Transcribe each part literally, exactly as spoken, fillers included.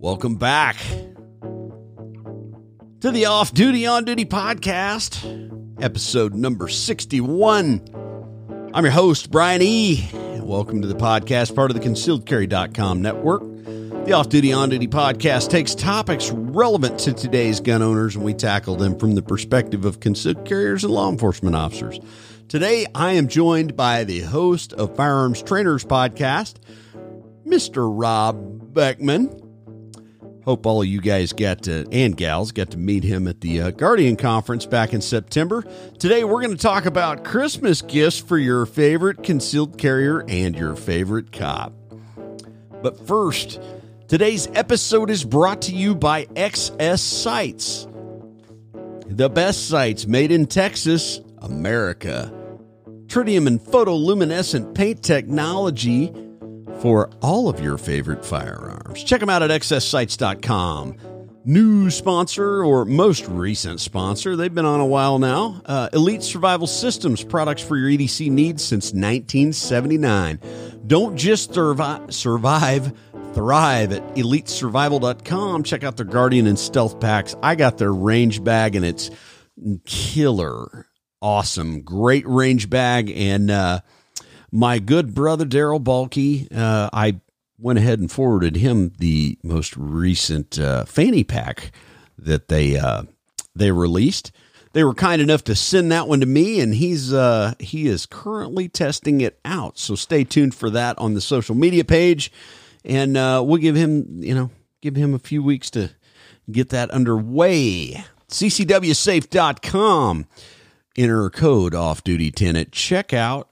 Welcome back to the Off Duty On Duty Podcast, episode number sixty-one. I'm your host, Brian E. Welcome to the podcast, part of the Concealed Carry dot com network. The Off Duty On Duty Podcast takes topics relevant to today's gun owners, and we tackle them from the perspective of concealed carriers and law enforcement officers. Today, I am joined by the host of Firearms Trainers Podcast, Mister Rob Beckman. Hope all of you guys got to, and gals got to meet him at the uh, Guardian Conference back in September. Today, we're going to talk about Christmas gifts for your favorite concealed carrier and your favorite cop. But first, today's episode is brought to you by X S Sights. The best sights made in Texas, America. Tritium and photoluminescent paint technology for all of your favorite firearms. Check them out at X S Sights dot com. New sponsor, or most recent sponsor, they've been on a while now, uh, Elite Survival Systems, products for your E D C needs since nineteen seventy-nine. Don't just survive, survive, thrive at elite survival dot com. Check out their Guardian and Stealth packs. I got their range bag, and it's killer, awesome, great range bag, and uh, my good brother, Daryl Balky, uh, I went ahead and forwarded him the most recent uh, fanny pack that they uh, they released. They were kind enough to send that one to me, and he's uh, he is currently testing it out. So stay tuned for that on the social media page, and uh, we'll give him you know give him a few weeks to get that underway. C C W Safe dot com. Enter code off duty ten at checkout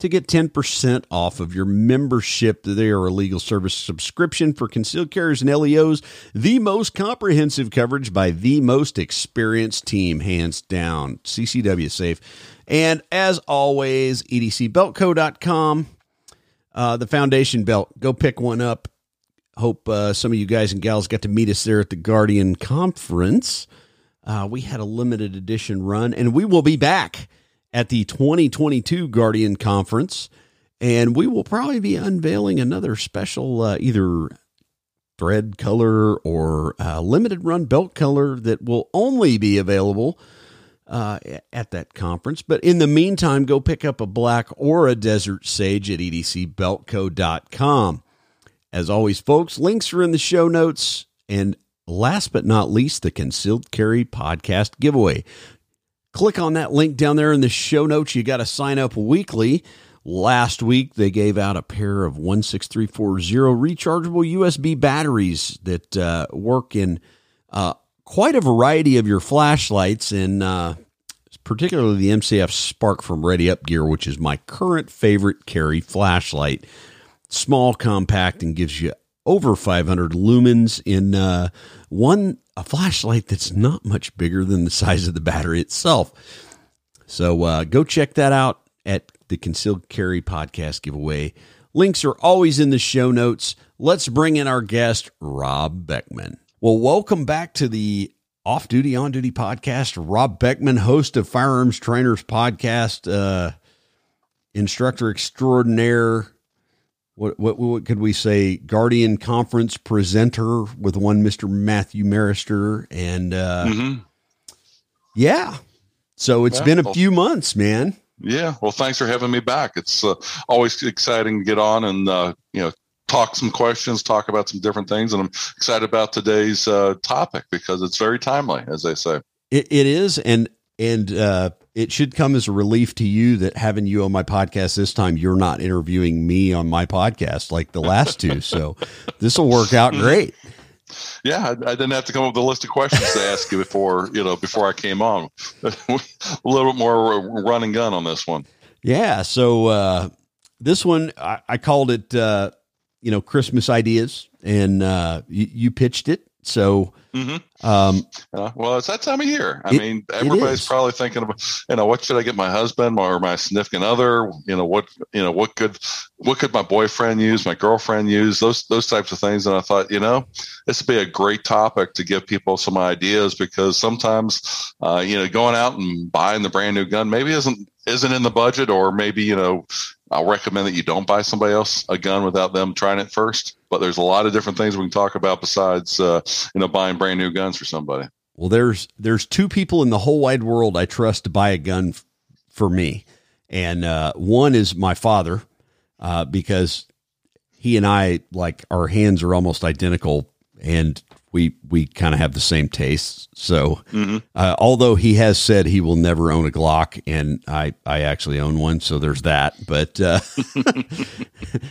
to get ten percent off of your membership. They are a legal service subscription for concealed carriers and L E Os. The most comprehensive coverage by the most experienced team, hands down. C C W Safe. And as always, E D C belt co dot com, uh, the foundation belt. Go pick one up. Hope uh, some of you guys and gals got to meet us there at the Guardian Conference. Uh, we had a limited edition run, and we will be back at the twenty twenty-two Guardian Conference, and we will probably be unveiling another special uh, either thread color or uh, limited run belt color that will only be available uh, at that conference. But in the meantime, go pick up a black or a desert sage at E D C belt co dot com. As always, folks, links are in the show notes. And last but not least, the Concealed Carry Podcast giveaway. Click on that link down there in the show notes. You got to sign up weekly. Last week, they gave out a pair of one six three four zero rechargeable U S B batteries that uh, work in uh, quite a variety of your flashlights, and uh, particularly the M C F Spark from Ready Up Gear, which is my current favorite carry flashlight. Small, compact, and gives you over five hundred lumens in uh, one a flashlight that's not much bigger than the size of the battery itself. So uh, go check that out at the Concealed Carry Podcast giveaway. Links are always in the show notes. Let's bring in our guest, Rob Beckman. Well, welcome back to the Off Duty On Duty Podcast. Rob Beckman, host of Firearms Trainers Podcast, uh, instructor extraordinaire. What, what what could we say? Guardian Conference presenter with one Mister Matthew Marister, and uh, mm-hmm. yeah, so it's yeah, been a well, few months, man. Yeah, well, thanks for having me back. It's uh, always exciting to get on and uh, you know talk some questions, talk about some different things, and I'm excited about today's uh, topic because it's very timely, as they say. It, it is, and and. Uh, It should come as a relief to you that having you on my podcast this time, you're not interviewing me on my podcast like the last two. So this will work out great. Yeah, I, I didn't have to come up with a list of questions to ask you before, you know, before I came on. A little bit more run and gun on this one. Yeah. So uh, this one, I, I called it, uh, you know, Christmas Ideas, and uh, you, you pitched it. So, mm-hmm. um, uh, well, it's that time of year. I it, mean, everybody's probably thinking about, you know, what should I get my husband or my significant other? You know, what, you know, what could, what could my boyfriend use, my girlfriend use, those, those types of things. And I thought, you know, this would be a great topic to give people some ideas, because sometimes, uh, you know, going out and buying the brand new gun maybe isn't, isn't in the budget, or maybe, you know, I'll recommend that you don't buy somebody else a gun without them trying it first. But there's a lot of different things we can talk about besides, uh, you know, buying brand new guns for somebody. Well, there's there's two people in the whole wide world I trust to buy a gun f- for me. And uh, one is my father, uh, because he and I, like, our hands are almost identical, and we we kind of have the same tastes. So mm-hmm. uh, although he has said he will never own a Glock, and I, I actually own one. So there's that. But uh,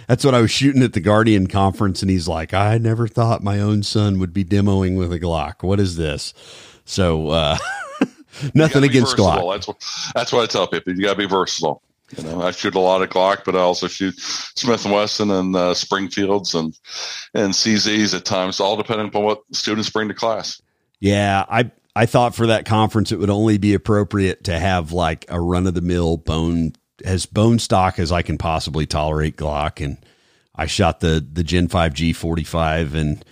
that's what I was shooting at the Guardian Conference. And he's like, I never thought my own son would be demoing with a Glock. What is this? So uh, nothing against versatile. Glock. That's what, that's what I tell people. You got to be versatile. You know, I shoot a lot of Glock, but I also shoot Smith and Wesson and uh, Springfields and and C Zs at times, all depending upon what students bring to class. Yeah, I I thought for that conference it would only be appropriate to have like a run of the mill bone, as bone stock as I can possibly tolerate Glock, and I shot the the Gen five G forty-five, and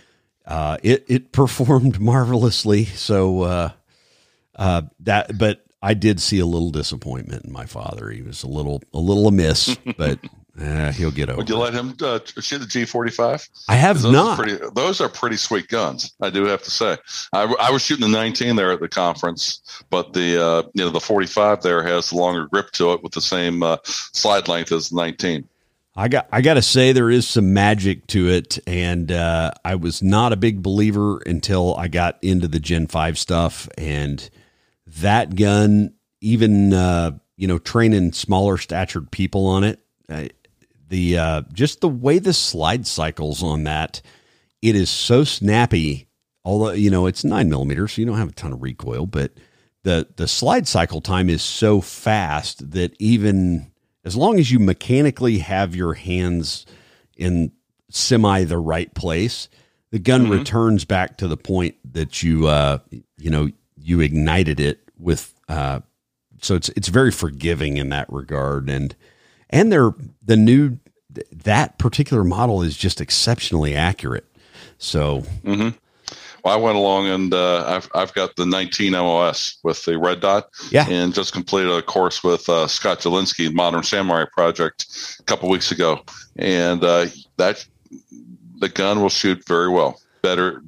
uh, it it performed marvelously. So uh, uh, that, but. I did see a little disappointment in my father. He was a little, a little amiss, but eh, he'll get over it. Would you let him uh, shoot the G forty-five? I have those not. Are pretty, those are pretty sweet guns. I do have to say. I, I was shooting the nineteen there at the conference, but the uh, you know the forty-five there has a longer grip to it with the same uh, slide length as the nineteen. I got, I got to say there is some magic to it, and uh, I was not a big believer until I got into the Gen five stuff. And that gun, even, uh, you know, training smaller statured people on it, uh, the, uh, just the way the slide cycles on that, it is so snappy. Although, you know, it's nine millimeters, so you don't have a ton of recoil, but the, the slide cycle time is so fast that even as long as you mechanically have your hands in semi the right place, the gun mm-hmm. returns back to the point that you, uh, you know, you ignited it with, uh, so it's, it's very forgiving in that regard. And, and they're the new, th- that particular model is just exceptionally accurate. So, mm-hmm. Well, I went along and, uh, I've, I've got the nineteen M O S with the red dot, yeah, and just completed a course with, uh, Scott Jalinski, Modern Samurai Project, a couple weeks ago. And, uh, that the gun will shoot very well, better.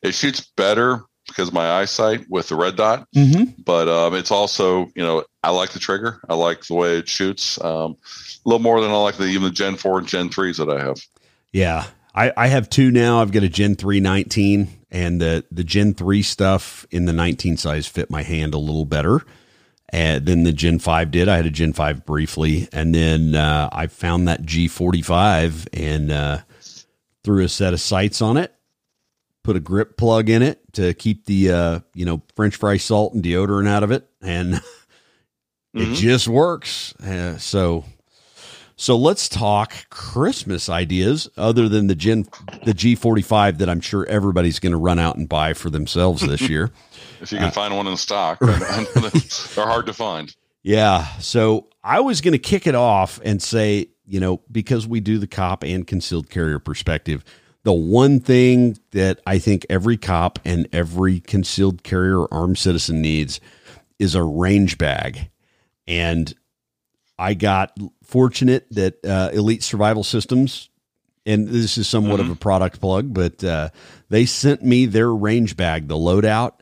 It shoots better because of my eyesight with the red dot, mm-hmm. but um, it's also, you know, I like the trigger. I like the way it shoots um, a little more than I like the, even the Gen four and Gen threes that I have. Yeah. I, I have two now. I've got a Gen three nineteen, and the, the Gen three stuff in the nineteen size fit my hand a little better uh, than the Gen five did. I had a Gen five briefly, and then uh, I found that G forty-five and uh, threw a set of sights on it, put a grip plug in it to keep the, uh, you know, French fry salt and deodorant out of it. And it mm-hmm. just works. Uh, so, so let's talk Christmas ideas other than the Gen, the G forty-five that I'm sure everybody's going to run out and buy for themselves this year. If you can uh, find one in stock, they're hard to find. Yeah. So I was going to kick it off and say, you know, because we do the cop and concealed carrier perspective, the one thing that I think every cop and every concealed carrier or armed citizen needs is a range bag. And I got fortunate that uh, Elite Survival Systems, and this is somewhat mm-hmm. of a product plug, but uh, they sent me their range bag, the loadout.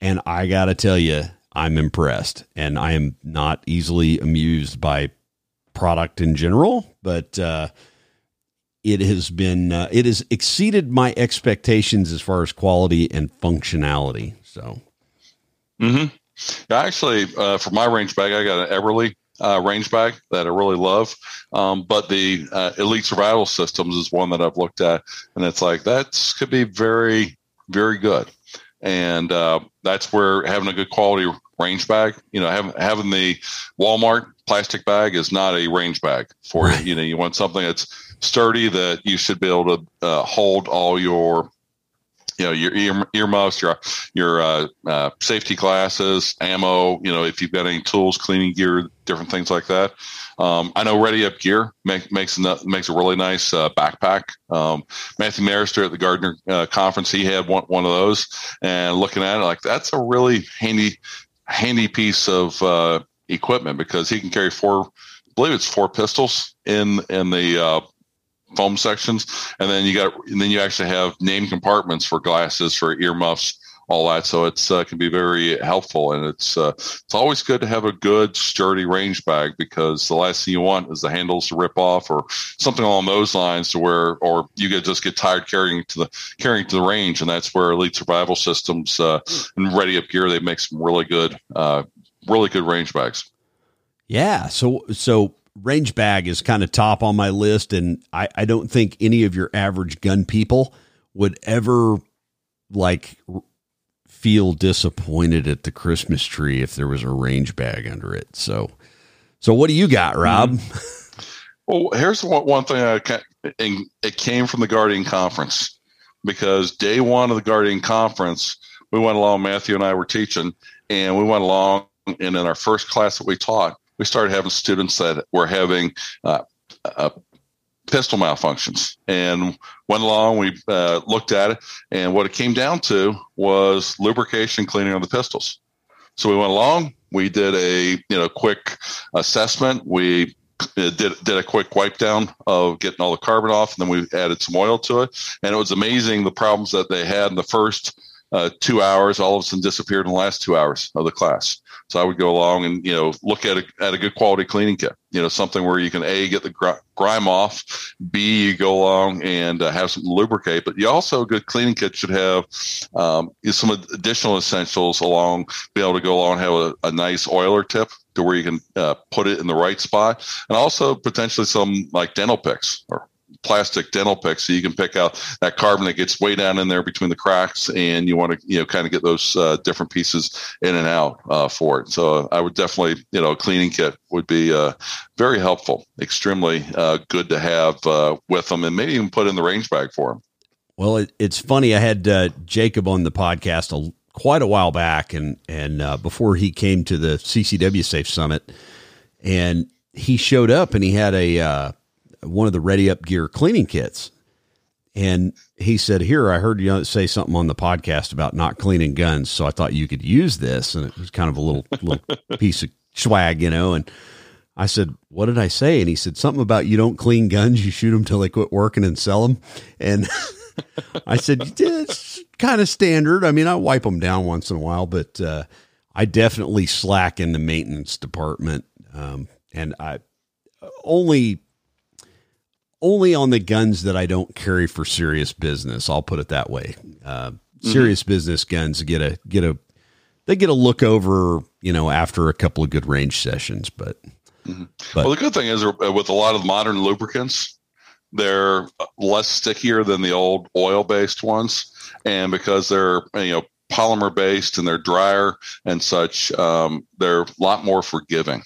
And I got to tell you, I'm impressed, and I am not easily amused by product in general, but uh It has been, uh, it has exceeded my expectations as far as quality and functionality. So, mm-hmm. actually, uh, for my range bag, I got an Everly uh, range bag that I really love. Um, but the uh, Elite Survival Systems is one that I've looked at, and it's like, that could be very, very good. And uh, that's where having a good quality range bag, you know, having, having the Walmart plastic bag is not a range bag for right. you. You know, you want something that's sturdy that you should be able to uh, hold all your, you know, your ear, earmuffs, your, your uh, uh, safety glasses, ammo, you know, if you've got any tools, cleaning gear, different things like that. Um, I know Ready Up Gear make, makes, makes a really nice uh, backpack. Um, Matthew Marister at the Gardner uh, conference, he had one, one of those, and looking at it, like, that's a really handy, handy piece of uh, equipment, because he can carry four, I believe it's four pistols in, in the, uh, foam sections, and then you got, and then you actually have named compartments for glasses, for earmuffs, all that. So it's uh, can be very helpful, and it's uh, it's always good to have a good sturdy range bag, because the last thing you want is the handles to rip off or something along those lines, to where, or you could just get tired carrying to the carrying to the range, and that's where Elite Survival Systems uh, and Ready Up Gear, they make some really good uh, really good range bags. Yeah, so so range bag is kind of top on my list, and I I don't think any of your average gun people would ever like. feel disappointed at the Christmas tree if there was a range bag under it. So, so what do you got, Rob? Well, here's one, one thing I can, and it came from the Guardian Conference, because day one of the Guardian Conference, we went along, Matthew and I were teaching, and we went along, and in our first class that we taught, we started having students that were having uh, uh pistol malfunctions, and went along, we uh, looked at it, and what it came down to was lubrication, cleaning of the pistols. So we went along, we did a you know quick assessment, we did did a quick wipe down of getting all the carbon off, and then we added some oil to it, and it was amazing the problems that they had in the first uh, two hours all of a sudden disappeared in the last two hours of the class. So I would go along and, you know, look at a, at a good quality cleaning kit, you know, something where you can, A, get the gr- grime off, B, you go along and uh, have some lubricate, but you also, a good cleaning kit should have um, some additional essentials along, be able to go along and have a, a nice oiler tip to where you can uh, put it in the right spot, and also potentially some like dental picks or plastic dental picks, so you can pick out that carbon that gets way down in there between the cracks, and you want to, you know, kind of get those uh, different pieces in and out uh, for it. So I would definitely, you know, a cleaning kit would be uh, very helpful, extremely uh, good to have uh, with them, and maybe even put in the range bag for them. Well, it, it's funny. I had uh, Jacob on the podcast a, quite a while back, and, and uh, before he came to the C C W Safe Summit, and he showed up and he had a, uh, one of the Ready Up Gear cleaning kits. And he said, here, I heard you say something on the podcast about not cleaning guns, so I thought you could use this. And it was kind of a little, little piece of swag, you know? And I said, what did I say? And he said something about, you don't clean guns, you shoot them till they quit working and sell them. And I said, yeah, it's kind of standard. I mean, I wipe them down once in a while, but, uh, I definitely slack in the maintenance department. Um, and I only, Only on the guns that I don't carry for serious business. I'll put it that way. Uh, serious mm-hmm. business guns get a, get a, they get a look over, you know, after a couple of good range sessions, but, mm-hmm. but well, the good thing is with a lot of modern lubricants, they're less stickier than the old oil based ones. And because they're, you know, polymer based and they're drier and such, um, they're a lot more forgiving.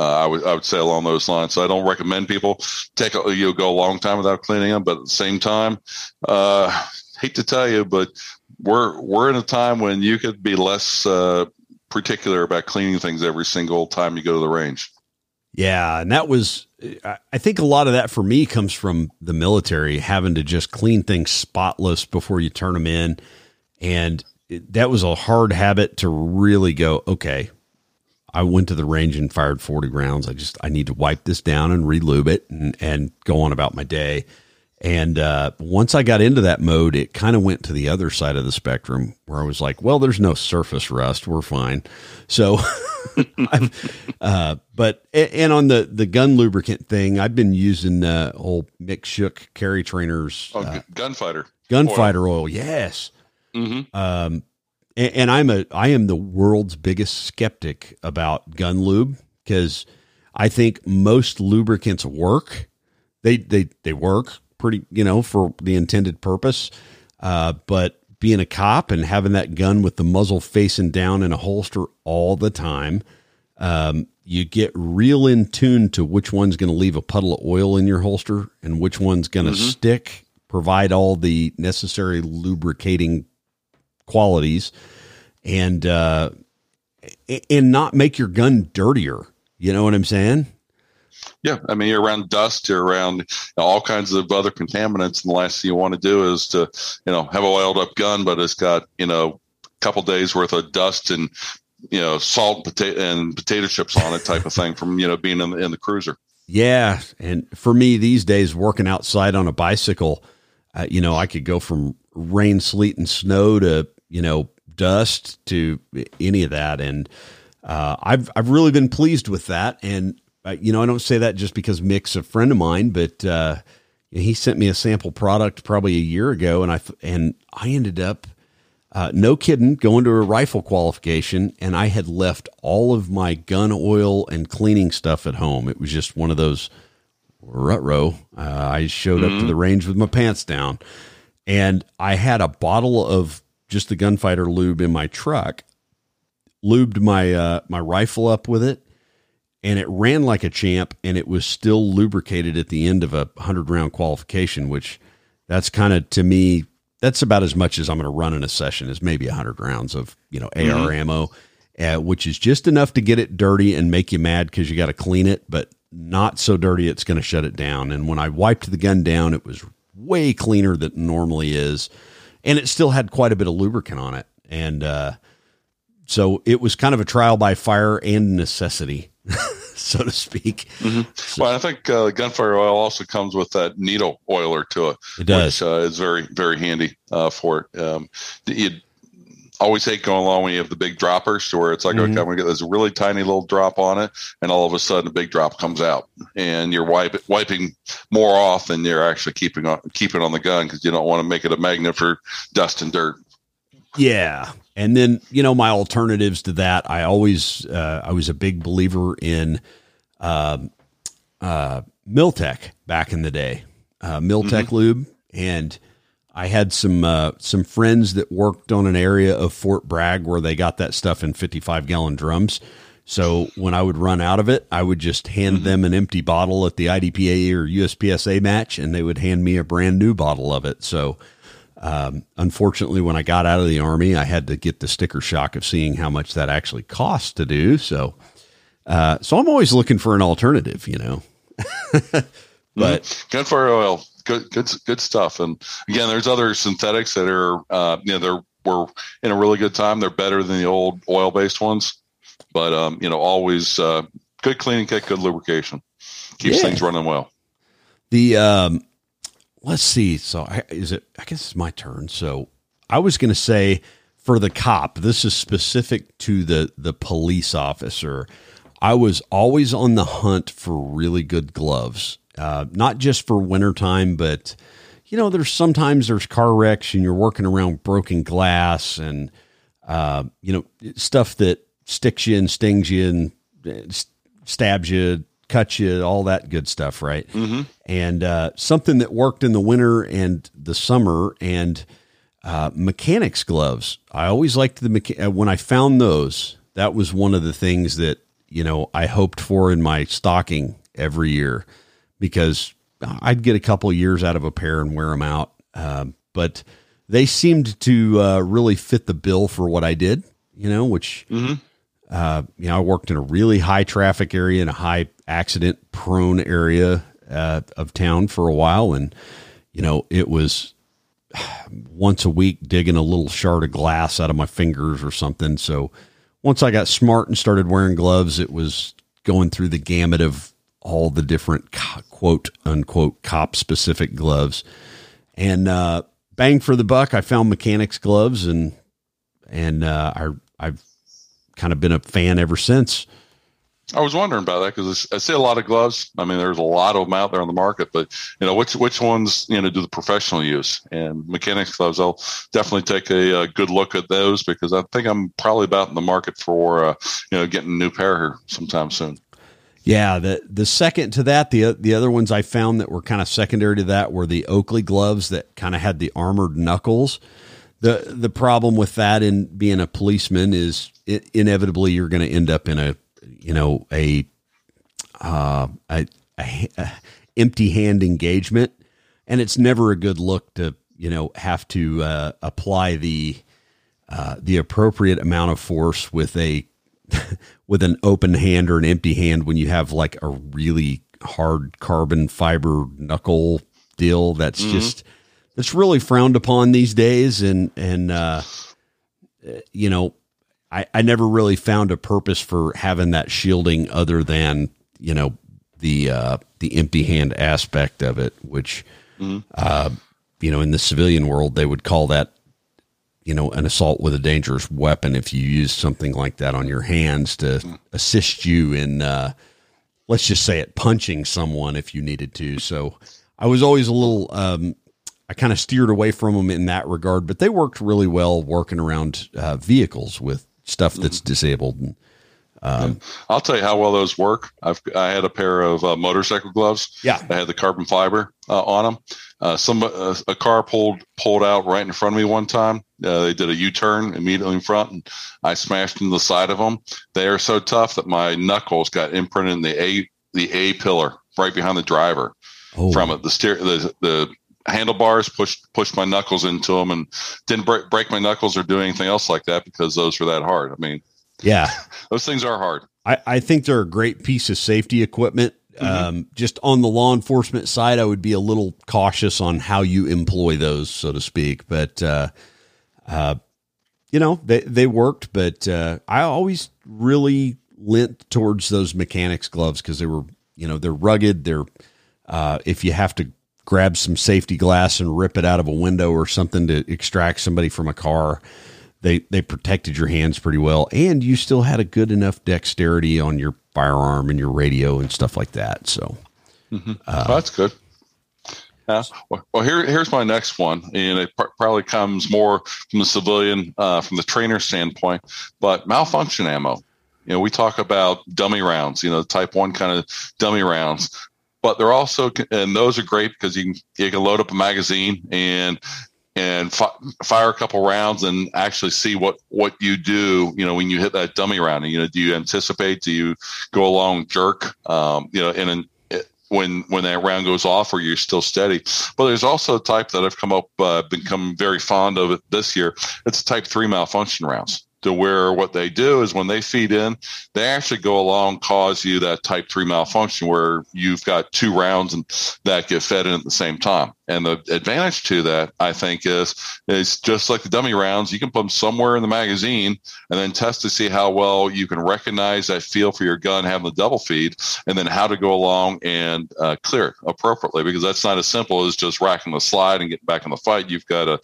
Uh, I would I would say along those lines. So I don't recommend people take a, you'll go a long time without cleaning them. But at the same time, uh, hate to tell you, but we're we're in a time when you could be less uh, particular about cleaning things every single time you go to the range. Yeah, and that was I think a lot of that for me comes from the military, having to just clean things spotless before you turn them in, and it, that was a hard habit to really go, okay, I went to the range and fired forty rounds. I just, I need to wipe this down and relube it and, and go on about my day. And, uh, once I got into that mode, it kind of went to the other side of the spectrum where I was like, well, there's no surface rust. We're fine. So, I've, uh, but, and on the, the gun lubricant thing, I've been using, uh, old Mick Shook carry trainers, oh, uh, gunfighter, gunfighter oil. oil. Yes. Mm-hmm. Um, And I'm a, I am the world's biggest skeptic about gun lube, because I think most lubricants work. They, they, they work pretty, you know, for the intended purpose. Uh, but being a cop and having that gun with the muzzle facing down in a holster all the time, um, you get real in tune to which one's going to leave a puddle of oil in your holster and which one's going to mm-hmm. stick, provide all the necessary lubricating qualities, and uh and not make your gun dirtier, you know what I'm saying? Yeah, I mean, you're around dust, you're around all kinds of other contaminants, and the last thing you want to do is to, you know, have a oiled up gun, but it's got, you know, a couple days worth of dust and, you know, salt and potato and potato chips on it type of thing from, you know, being in the, in the cruiser. Yeah. And for me these days, working outside on a bicycle, uh, you know, I could go from rain, sleet, and snow to, you know, dust to any of that. And uh, I've, I've really been pleased with that. And, uh, you know, I don't say that just because Mick's a friend of mine, but uh, he sent me a sample product probably a year ago. And I, and I ended up, uh, no kidding, going to a rifle qualification, and I had left all of my gun oil and cleaning stuff at home. It was just one of those ruh-roh. Uh, I showed mm-hmm. up to the range with my pants down, and I had a bottle of just the Gunfighter lube in my truck, lubed my, uh, my rifle up with it, and it ran like a champ, and it was still lubricated at the end of a hundred round qualification, which that's kind of, to me, that's about as much as I'm going to run in a session, is maybe a hundred rounds of, you know, mm-hmm. A R ammo, uh, which is just enough to get it dirty and make you mad because you got to clean it, but not so dirty it's going to shut it down. And when I wiped the gun down, it was way cleaner than it normally is. And it still had quite a bit of lubricant on it. And, uh, so it was kind of a trial by fire and necessity, so to speak. Mm-hmm. So, well, I think uh, gunfire oil also comes with that needle oiler to it. It does. Which, uh, is very, very handy uh, for it. Um, you'd always hate going along when you have the big droppers to where it's like, mm-hmm. okay, I'm going to get this really tiny little drop on it, and all of a sudden a big drop comes out, and you're wipe, wiping more off than you're actually keeping on, keeping on the gun because you don't want to make it a magnet for dust and dirt. Yeah. And then, you know, my alternatives to that, I always, uh, I was a big believer in, um, uh, uh, Miltec back in the day, uh, Miltec mm-hmm. lube. And I had some, uh, some friends that worked on an area of Fort Bragg where they got that stuff in fifty-five gallon drums. So when I would run out of it, I would just hand mm-hmm. them an empty bottle at the I D P A or U S P S A match, and they would hand me a brand new bottle of it. So, Um, unfortunately, when I got out of the Army, I had to get the sticker shock of seeing how much that actually costs to do. So, uh, so I'm always looking for an alternative, you know, but mm-hmm. gunfire oil, good, good, good stuff. And again, there's other synthetics that are, uh, you know, they're, we're in a really good time. They're better than the old oil based ones, but, um, you know, always, uh, good cleaning kit, good lubrication, keeps yeah. things running well. The, um, Let's see. So I, is it, I guess it's my turn. So I was going to say for the cop, this is specific to the, the police officer. I was always on the hunt for really good gloves. Uh, not just for wintertime, but you know, there's sometimes there's car wrecks and you're working around broken glass and, uh, you know, stuff that sticks you and stings you and stabs you, cut you, all that good stuff. Right. Mm-hmm. And, uh, something that worked in the winter and the summer, and, uh, mechanics gloves. I always liked the, mecha- when I found those, that was one of the things that, you know, I hoped for in my stocking every year, because I'd get a couple of years out of a pair and wear them out. Um, but they seemed to, uh, really fit the bill for what I did, you know, which, mm-hmm. Uh, you know, I worked in a really high traffic area and a high accident prone area, uh, of town for a while. And, you know, it was once a week digging a little shard of glass out of my fingers or something. So once I got smart and started wearing gloves, it was going through the gamut of all the different quote unquote cop specific gloves, and, uh, bang for the buck. I found mechanics gloves, and, and, uh, I, I've, kind of been a fan ever since. I was wondering about that because I see a lot of gloves. I mean, there's a lot of them out there on the market, but you know, which which ones, you know, do the professional use? And mechanics gloves, I'll definitely take a, a good look at those, because I think I'm probably about in the market for uh, you know, getting a new pair here sometime soon. Yeah, the the second to that, the the other ones I found that were kind of secondary to that were the Oakley gloves that kind of had the armored knuckles. The the problem with that in being a policeman is it, inevitably you're going to end up in a, you know, a, uh, a, a, a empty hand engagement, and it's never a good look to, you know, have to, uh, apply the, uh, the appropriate amount of force with a, with an open hand or an empty hand when you have like a really hard carbon fiber knuckle deal. That's mm-hmm. just, it's really frowned upon these days. And, and, uh, you know, I, I never really found a purpose for having that shielding other than, you know, the uh, the empty hand aspect of it, which, mm-hmm. uh, you know, in the civilian world, they would call that, you know, an assault with a dangerous weapon if you use something like that on your hands to mm-hmm. assist you in, uh, let's just say it, punching someone if you needed to. So I was always a little, um, I kind of steered away from them in that regard, but they worked really well working around uh, vehicles with stuff that's mm-hmm. disabled. And, um, I'll tell you how well those work. I've, I had a pair of uh, motorcycle gloves. Yeah. I had the carbon fiber uh, on them. Uh, some, uh, a car pulled, pulled out right in front of me one time. Uh, they did a U-turn immediately in front, and I smashed into the side of them. They are so tough that my knuckles got imprinted in the A, the A pillar right behind the driver oh. from it. The steer, the, the, handlebars pushed pushed my knuckles into them, and didn't break, break my knuckles or do anything else like that because those were that hard. I mean, yeah, those things are hard. I, I think they're a great piece of safety equipment. Mm-hmm. Um, just on the law enforcement side, I would be a little cautious on how you employ those, so to speak. But, uh, uh, you know, they, they worked, but, uh, I always really lent towards those mechanics gloves because they were, you know, they're rugged. They're, uh, if you have to grab some safety glass and rip it out of a window or something to extract somebody from a car, They, they protected your hands pretty well. And you still had a good enough dexterity on your firearm and your radio and stuff like that. So mm-hmm. uh, well, that's good. Uh, well, well, here, here's my next one. And it pr- probably comes more from the civilian, uh, from the trainer standpoint, but malfunction ammo. You know, we talk about dummy rounds, you know, type one kind of dummy rounds. But they're also, and those are great because you can you can load up a magazine and and fi- fire a couple rounds and actually see what, what you do, you know, when you hit that dummy round. You know, do you anticipate? Do you go along, jerk? Um, you know, and, and it, when when that round goes off, or you're still steady. But there's also a type that I've come up, uh, become very fond of it this year. It's type three malfunction rounds. To where what they do is when they feed in, they actually go along, cause you that type three malfunction where you've got two rounds and that get fed in at the same time. And the advantage to that, I think, is is just like the dummy rounds, you can put them somewhere in the magazine and then test to see how well you can recognize that feel for your gun having the double feed, and then how to go along and uh, clear it appropriately, because that's not as simple as just racking the slide and getting back in the fight. You've got to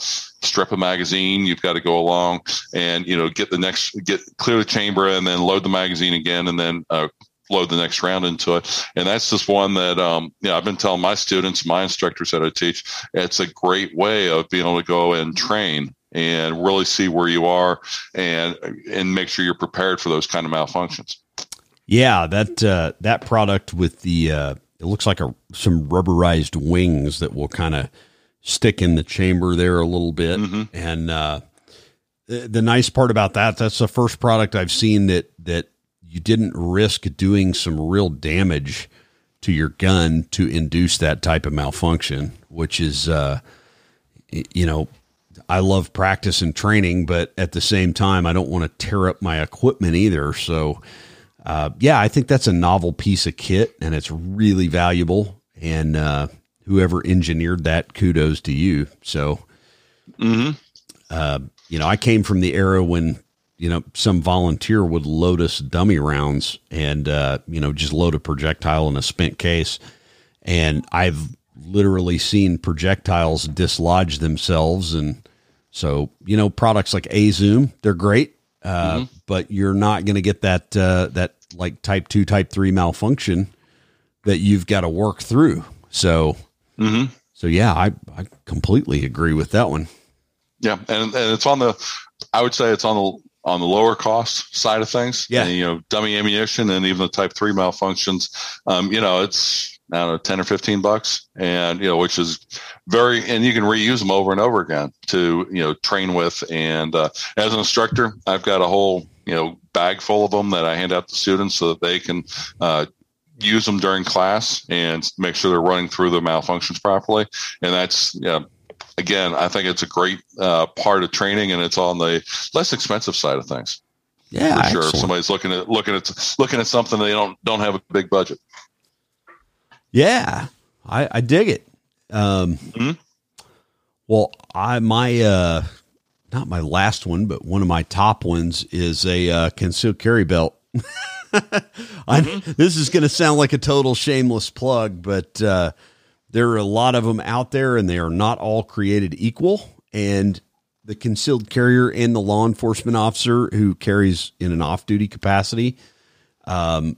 strip a magazine, you've got to go along and, you know, get the next, get clear the chamber and then load the magazine again and then uh, load the next round into it. And that's just one that, um, you know, I've been telling my students, my instructors that I teach, it's a great way of being able to go and train and really see where you are and, and make sure you're prepared for those kind of malfunctions. Yeah. That, uh, that product with the, uh, it looks like a, some rubberized wings that will kind of stick in the chamber there a little bit. Mm-hmm. And, uh, the, the nice part about that, that's the first product I've seen that, that you didn't risk doing some real damage to your gun to induce that type of malfunction, which is, uh, you know, I love practice and training, but at the same time, I don't want to tear up my equipment either. So, uh, yeah, I think that's a novel piece of kit and it's really valuable. And, uh, whoever engineered that, kudos to you. So, mm-hmm. uh, you know, I came from the era when, you know, some volunteer would load us dummy rounds and, uh, you know, just load a projectile in a spent case. And I've literally seen projectiles dislodge themselves. And so, you know, products like A-Zoom, they're great, uh, mm-hmm. but you're not going to get that, uh, that like type two, type three malfunction that you've got to work through. So, mm-hmm. so yeah, I, I completely agree with that one. Yeah. And, and it's on the, I would say it's on the, on the lower cost side of things. Yeah. And, you know, dummy ammunition and even the type three malfunctions, um, you know, it's, I don't know, ten or fifteen bucks, and, you know, which is very, and you can reuse them over and over again to, you know, train with. And, uh, as an instructor, I've got a whole, you know, bag full of them that I hand out to students so that they can, uh, use them during class and make sure they're running through the malfunctions properly. And that's, yeah, again, I think it's a great uh, part of training, and it's on the less expensive side of things. Yeah, for sure. Excellent. If somebody's looking at looking at looking at something, they don't don't have a big budget. Yeah, I, I dig it. Um, mm-hmm. Well, I my uh, not my last one, but one of my top ones is a uh, concealed carry belt. I'm, mm-hmm. This is going to sound like a total shameless plug, but uh, there are a lot of them out there, and they are not all created equal. And the concealed carrier and the law enforcement officer who carries in an off-duty capacity, um,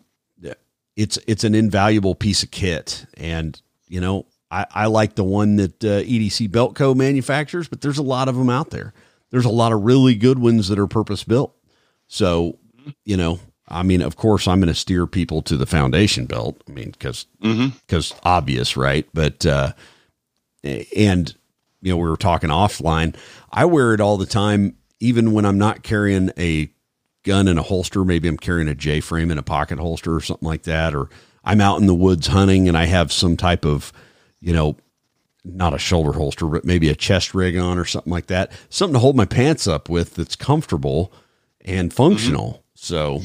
it's it's an invaluable piece of kit. And, you know, I, I like the one that uh, E D C Beltco manufactures, but there's a lot of them out there. There's a lot of really good ones that are purpose-built. So, you know, I mean, of course, I'm going to steer people to the foundation belt. I mean, because mm-hmm. because obvious, right? But, uh, and, you know, we were talking offline. I wear it all the time, even when I'm not carrying a gun in a holster. Maybe I'm carrying a J-frame in a pocket holster or something like that. Or I'm out in the woods hunting and I have some type of, you know, not a shoulder holster, but maybe a chest rig on or something like that. Something to hold my pants up with that's comfortable and functional. Mm-hmm. So,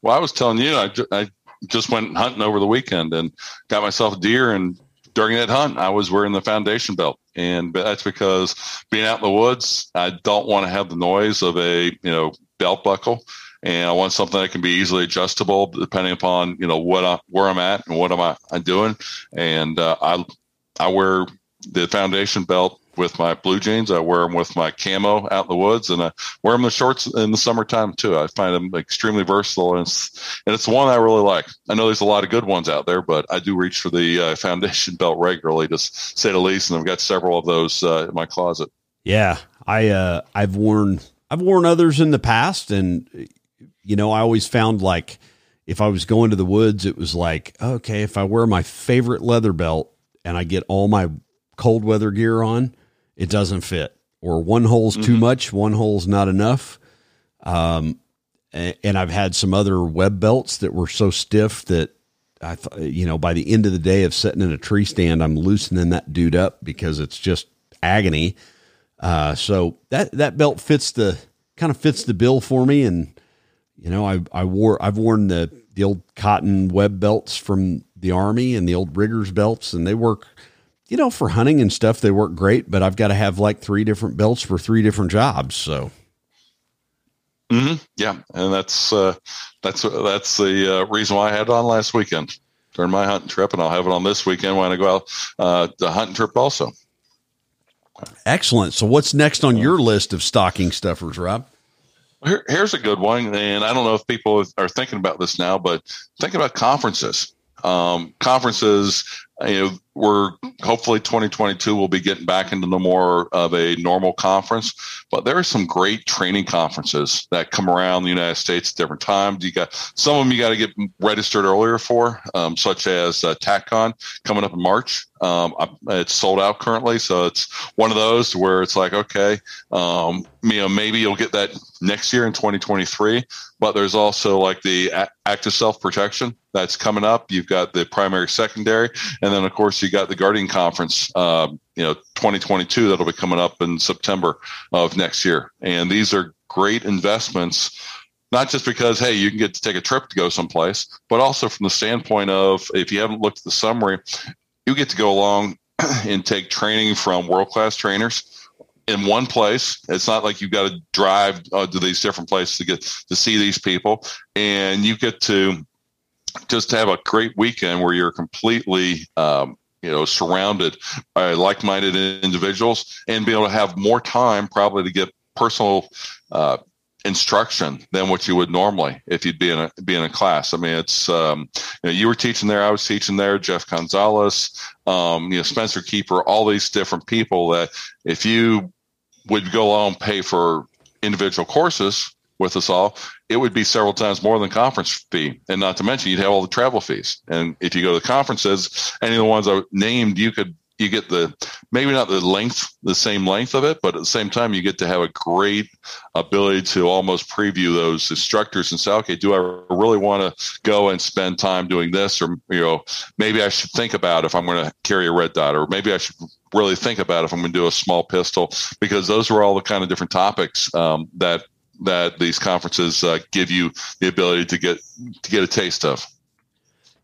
well, I was telling you, I, ju- I just went hunting over the weekend and got myself a deer. And during that hunt, I was wearing the foundation belt. And that's because being out in the woods, I don't want to have the noise of a, you know, belt buckle. And I want something that can be easily adjustable depending upon, you know, what I, where I'm at and what am I I'm doing. And uh, I, I wear the foundation belt with my blue jeans. I wear them with my camo out in the woods, and I wear them in the shorts in the summertime too. I find them extremely versatile, and it's, and it's one I really like. I know there's a lot of good ones out there, but I do reach for the uh, foundation belt regularly, to say the least. And I've got several of those uh, in my closet. Yeah. I, uh, I've worn, I've worn others in the past, and, you know, I always found, like, if I was going to the woods, it was like, okay, if I wear my favorite leather belt and I get all my cold weather gear on, it doesn't fit, or one hole's mm-hmm. too much, one hole's not enough. Um, and, and I've had some other web belts that were so stiff that I thought, you know, by the end of the day of sitting in a tree stand, I'm loosening that dude up because it's just agony. Uh, so that, that belt fits the kind of fits the bill for me. And, you know, I, I wore, I've worn the, the old cotton web belts from the Army and the old riggers belts, and they work, you know, for hunting and stuff, they work great, but I've got to have like three different belts for three different jobs. So. Mm-hmm. Yeah. And that's, uh, that's, that's the uh, reason why I had it on last weekend during my hunting trip, and I'll have it on this weekend when I go out uh, the hunting trip also. Excellent. So what's next on your list of stocking stuffers, Rob? Here, here's a good one. And I don't know if people are thinking about this now, but think about conferences. Um, conferences, you know, we're hopefully twenty twenty-two will be getting back into the more of a normal conference, but there are some great training conferences that come around the United States at different times. You got some of them you got to get registered earlier for, um, such as uh, TACCON coming up in March. Um, it's sold out currently, so it's one of those where it's like, okay, um, you know, maybe you'll get that next year in twenty twenty-three. But there's also like the active self-protection that's coming up. You've got the primary, secondary, and then of course you got the Guardian Conference, uh, you know, twenty twenty-two that'll be coming up in September of next year. And these are great investments. Not just because, hey, you can get to take a trip to go someplace, but also from the standpoint of, if you haven't looked at the summary, you get to go along and take training from world-class trainers in one place. It's not like you've got to drive uh, to these different places to get to see these people. And you get to just have a great weekend where you're completely, um, you know, surrounded by like-minded individuals, and be able to have more time probably to get personal uh instruction than what you would normally if you'd be in a be in a class. I mean, it's um, you know, you were teaching there, I was teaching there, Jeff Gonzalez, um, you know, Spencer Keeper, all these different people that if you would go on and pay for individual courses with us all, it would be several times more than conference fee. And not to mention, you'd have all the travel fees. And if you go to the conferences, any of the ones I named, you could you get the, maybe not the length, the same length of it, but at the same time, you get to have a great ability to almost preview those instructors and say, okay, do I really want to go and spend time doing this? Or, you know, maybe I should think about if I'm going to carry a red dot, or maybe I should really think about if I'm going to do a small pistol, because those are all the kind of different topics um, that, that these conferences uh, give you the ability to get, to get a taste of.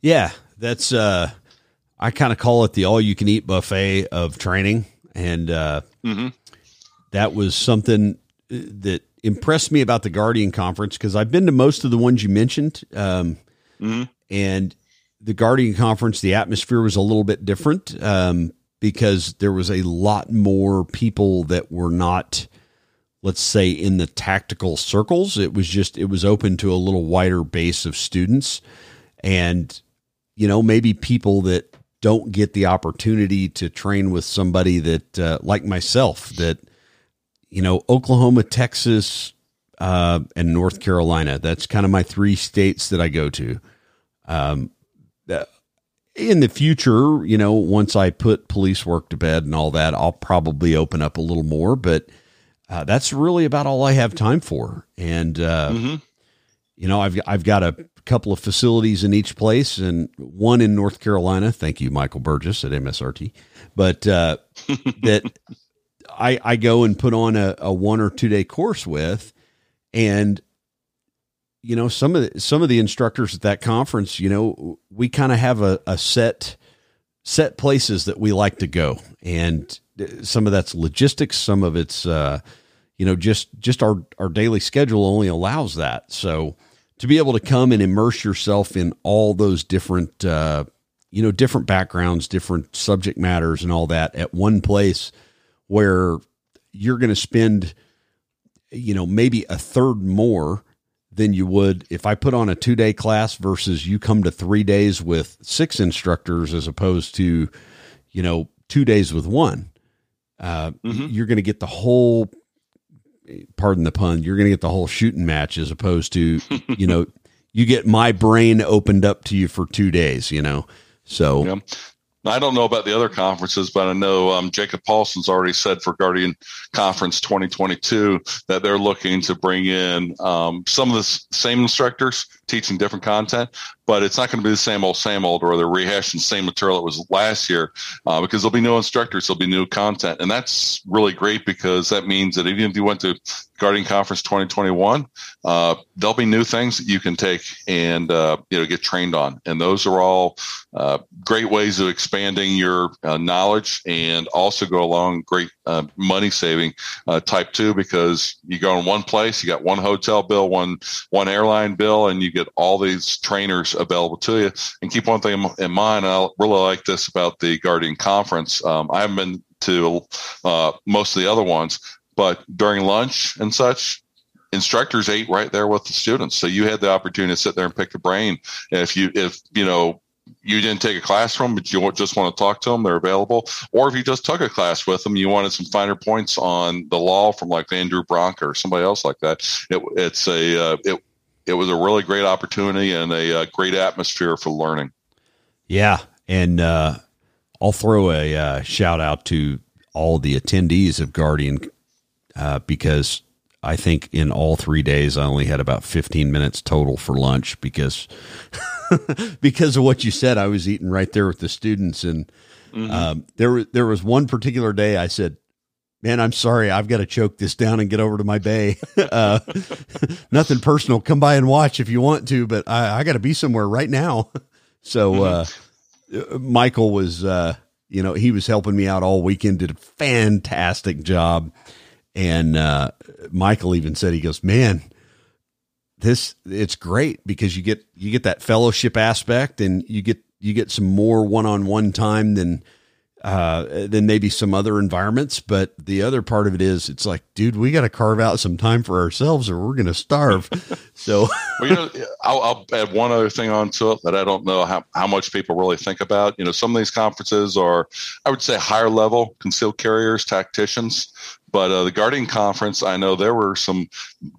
Yeah. That's uh I kind of call it the all you can eat buffet of training. And, uh, mm-hmm. that was something that impressed me about the Guardian Conference, because I've been to most of the ones you mentioned. Um, mm-hmm. And the Guardian Conference, the atmosphere was a little bit different, um, because there was a lot more people that were not, let's say, in the tactical circles. It was just, it was open to a little wider base of students, and, you know, maybe people that don't get the opportunity to train with somebody that, uh, like myself, that, you know, Oklahoma, Texas, uh, and North Carolina, that's kind of my three states that I go to. Um, in the future, you know, once I put police work to bed and all that, I'll probably open up a little more, but, uh, that's really about all I have time for. And, uh, mm-hmm. you know, I've, I've got a couple of facilities in each place, and one in North Carolina. Thank you, Michael Burgess at M S R T. But, uh, that I, I go and put on a, a one or two day course with, and, you know, some of the, some of the instructors at that conference, you know, we kind of have a, a set, set places that we like to go. And some of that's logistics. Some of it's, uh, you know, just, just our, our daily schedule only allows that. So to be able to come and immerse yourself in all those different, uh, you know, different backgrounds, different subject matters and all that at one place where you're going to spend, you know, maybe a third more than you would if I put on a two day class versus you come to three days with six instructors, as opposed to, you know, two days with one, uh, mm-hmm. you're going to get the whole, pardon the pun, you're going to get the whole shooting match, as opposed to, you know, you get my brain opened up to you for two days, you know? So yeah. I don't know about the other conferences, but I know um, Jacob Paulson's already said for Guardian Conference twenty twenty-two that they're looking to bring in um, some of the s- same instructors teaching different content, but it's not going to be the same old, same old, or they're rehashing the same material it was last year, uh, because there'll be new instructors, there'll be new content. And that's really great, because that means that even if you went to Guardian Conference twenty twenty-one, uh, there'll be new things that you can take and, uh, you know, get trained on. And those are all uh, great ways of expanding your uh, knowledge, and also go along great uh, money saving uh, type too, because you go in one place, you got one hotel bill, one, one airline bill, and you get all these trainers available to you. And keep one thing in mind, I really like this about the Guardian Conference. Um, I haven't been to uh, most of the other ones, but during lunch and such, instructors ate right there with the students. So you had the opportunity to sit there and pick the brain. And if you, if you know, you didn't take a class from them, but you just want to talk to them, they're available. Or if you just took a class with them, you wanted some finer points on the law from like Andrew Bronk or somebody else like that. It, it's a, uh, it, It was a really great opportunity and a, a great atmosphere for learning. Yeah. And uh, I'll throw a uh, shout out to all the attendees of Guardian, uh, because I think in all three days, I only had about fifteen minutes total for lunch, because, because of what you said, I was eating right there with the students. And mm-hmm. um, there, there was one particular day I said, man, I'm sorry, I've got to choke this down and get over to my bay. Uh, nothing personal. Come by and watch if you want to, but I, I got to be somewhere right now. So uh, Michael was, uh, you know, he was helping me out all weekend, did a fantastic job. And uh, Michael even said, he goes, man, this, it's great, because you get, you get that fellowship aspect, and you get, you get some more one-on-one time than, uh, then maybe some other environments. But the other part of it is, it's like, dude, we got to carve out some time for ourselves, or we're going to starve. So well, you know, I'll, I'll add one other thing onto it that I don't know how, how much people really think about. You know, some of these conferences are, I would say, higher level concealed carriers, tacticians, but uh, the Guardian Conference, I know there were some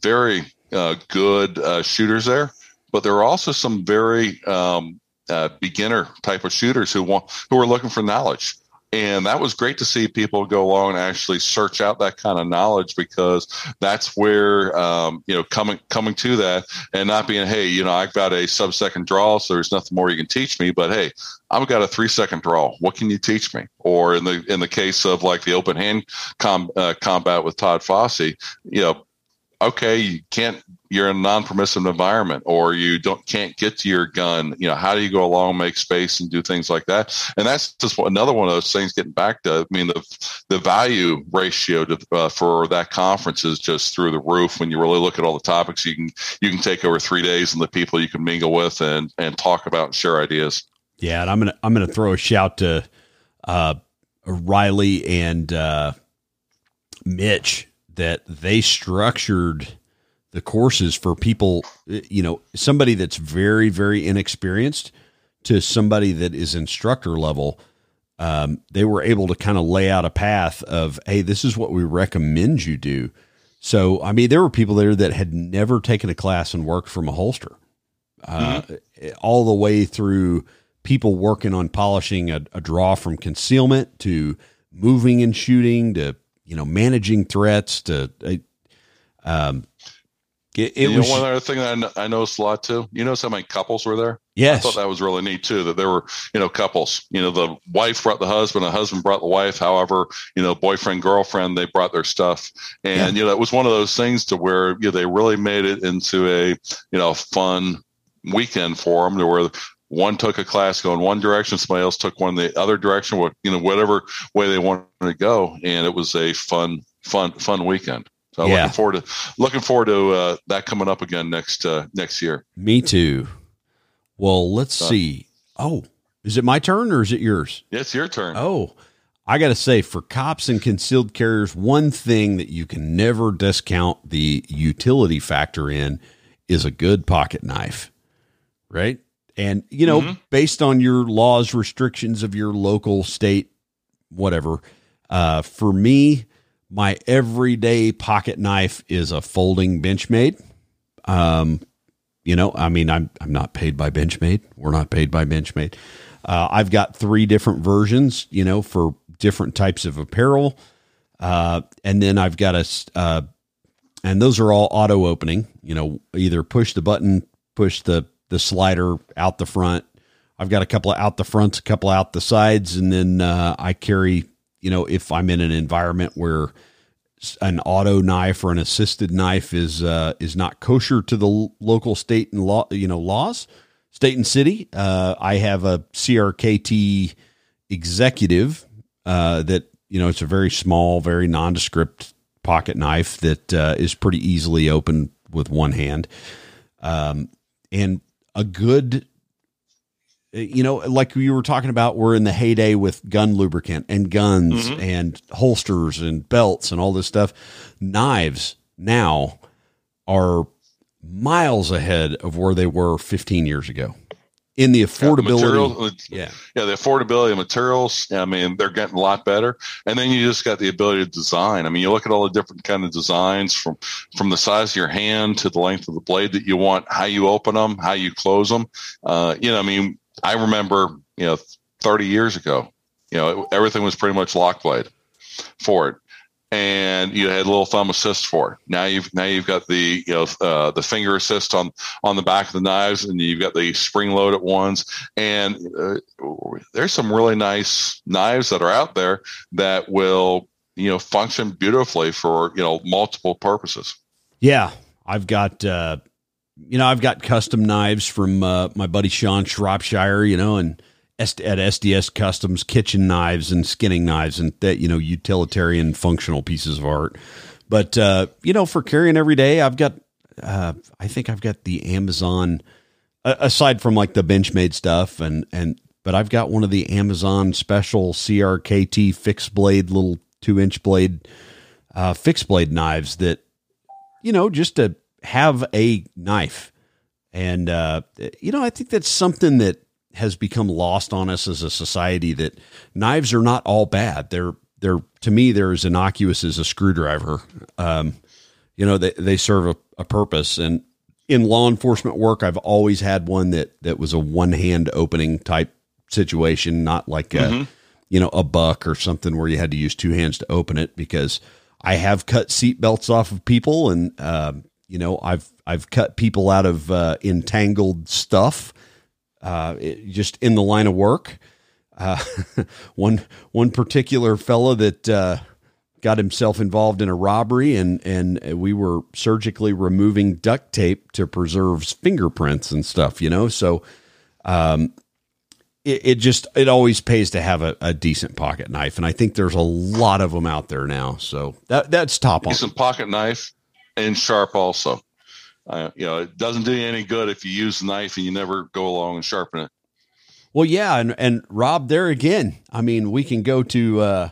very uh, good uh, shooters there, but there were also some very um, uh, beginner type of shooters who want, who were looking for knowledge. And that was great to see people go along and actually search out that kind of knowledge, because that's where, um, you know, coming, coming to that and not being, hey, you know, I've got a sub second draw, so there's nothing more you can teach me, but hey, I've got a three second draw. What can you teach me? Or in the, in the case of like the open hand com, uh, combat with Todd Fossey, you know, okay, you can't, you're in a non-permissive environment, or you don't can't get to your gun. You know, how do you go along, make space, and do things like that? And that's just another one of those things. Getting back to, I mean, the the value ratio to, uh, for that conference is just through the roof. When you really look at all the topics, you can you can take over three days, and the people you can mingle with and and talk about and share ideas. Yeah, and I'm gonna I'm gonna throw a shout to uh, Riley and uh, Mitch, that they structured the courses for people, you know, somebody that's very, very inexperienced to somebody that is instructor level. Um, they were able to kind of lay out a path of, hey, this is what we recommend you do. So, I mean, there were people there that had never taken a class and worked from a holster, uh, mm-hmm. all the way through people working on polishing a, a draw from concealment to moving and shooting to, you know, managing threats to, uh, um, It, it you was, know, one other thing that I, I noticed a lot too. You notice how many couples were there? Yes, I thought that was really neat too. That there were, you know, couples. You know, the wife brought the husband, the husband brought the wife. However, you know, boyfriend, girlfriend, they brought their stuff, and yeah. you know, it was one of those things to where, you know, they really made it into a, you know, fun weekend for them. To where one took a class going one direction, somebody else took one the other direction. What you know, whatever way they wanted to go, and it was a fun, fun, fun weekend. So yeah. looking forward to looking forward to uh, that coming up again next uh, next year. Me too. Well, let's uh, see. Oh, is it my turn or is it yours? It's your turn. Oh, I got to say, for cops and concealed carriers, one thing that you can never discount the utility factor in is a good pocket knife, right? And, you know, mm-hmm. based on your laws, restrictions of your local, state, whatever, uh, for me, my everyday pocket knife is a folding Benchmade. Um, you know, I mean, I'm I'm not paid by Benchmade. We're not paid by Benchmade. Uh, I've got three different versions, you know, for different types of apparel. Uh, and then I've got a, uh, and those are all auto opening, you know, either push the button, push the, the slider out the front. I've got a couple of out the fronts, a couple out the sides. And then uh, I carry, you know, if I'm in an environment where an auto knife or an assisted knife is, uh, is not kosher to the local, state and law, you know, laws, state and city, uh, I have a C R K T executive, uh, that, you know, it's a very small, very nondescript pocket knife that, uh, is pretty easily opened with one hand. Um, and a good, you know, like we were talking about, we're in the heyday with gun lubricant and guns mm-hmm. and holsters and belts and all this stuff. Knives now are miles ahead of where they were fifteen years ago in the affordability. Yeah. Yeah. yeah the affordability of materials. I mean, they're getting a lot better. And then you just got the ability to design. I mean, you look at all the different kind of designs from, from the size of your hand to the length of the blade that you want, how you open them, how you close them. Uh, you know, I mean, I remember, you know, thirty years ago, you know, it, everything was pretty much lock blade for it. And you had a little thumb assist for it. Now you've, now you've got the, you know, uh, the finger assist on, on the back of the knives, and you've got the spring loaded ones. And uh, there's some really nice knives that are out there that will, you know, function beautifully for, you know, multiple purposes. Yeah. I've got, uh, You know, I've got custom knives from uh, my buddy Sean Shropshire, you know, and S- at S D S Customs, kitchen knives and skinning knives and that, you know, utilitarian functional pieces of art. But, uh, you know, for carrying every day, I've got, uh, I think I've got the Amazon, uh, aside from like the Benchmade stuff and, and, but I've got one of the Amazon special C R K T fixed blade, little two inch blade, uh, fixed blade knives that, you know, just a, have a knife. And, uh, you know, I think that's something that has become lost on us as a society, that knives are not all bad. They're, they're, to me, they're as innocuous as a screwdriver. Um, you know, they, they serve a, a purpose. And in law enforcement work, I've always had one that, that was a one hand opening type situation, not like a, mm-hmm. you know, a buck or something where you had to use two hands to open it, because I have cut seat belts off of people. And, um, You know, I've, I've cut people out of, uh, entangled stuff, uh, it, just in the line of work. Uh, one, one particular fella that, uh, got himself involved in a robbery, and, and we were surgically removing duct tape to preserve fingerprints and stuff, you know? So, um, it, it just, it always pays to have a, a decent pocket knife. And I think there's a lot of them out there now. So that that's top on. Decent pocket knife and sharp also. Uh, you know, it doesn't do you any good if you use the knife and you never go along and sharpen it. Well, yeah. And, and Rob, there again, I mean, we can go to, uh,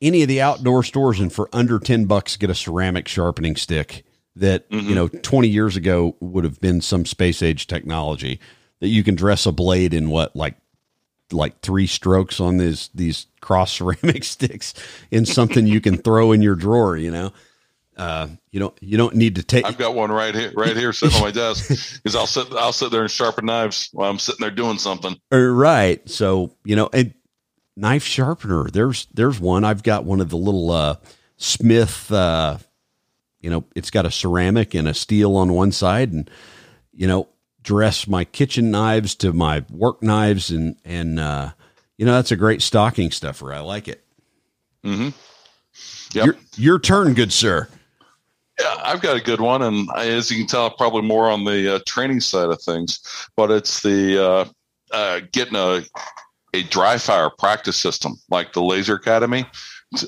any of the outdoor stores and for under ten bucks, get a ceramic sharpening stick that, mm-hmm. you know, twenty years ago would have been some space age technology that you can dress a blade in what, like, like three strokes on these, these cross ceramic sticks in something you can throw in your drawer, you know, uh, you don't, you don't need to take, I've got one right here, right here sitting on my desk because I'll sit, I'll sit there and sharpen knives while I'm sitting there doing something. Right. So, you know, and, knife sharpener. There's, there's one. I've got one of the little, uh, Smith, uh, you know, it's got a ceramic and a steel on one side and, you know, dress my kitchen knives to my work knives. And, and, uh, you know, that's a great stocking stuffer. I like it. Mm-hmm. Yep. Your, your turn. Good, sir. Yeah, I've got a good one. And I, as you can tell, probably more on the uh, training side of things, but it's the, uh, uh, getting a, a dry fire practice system like the Laser Academy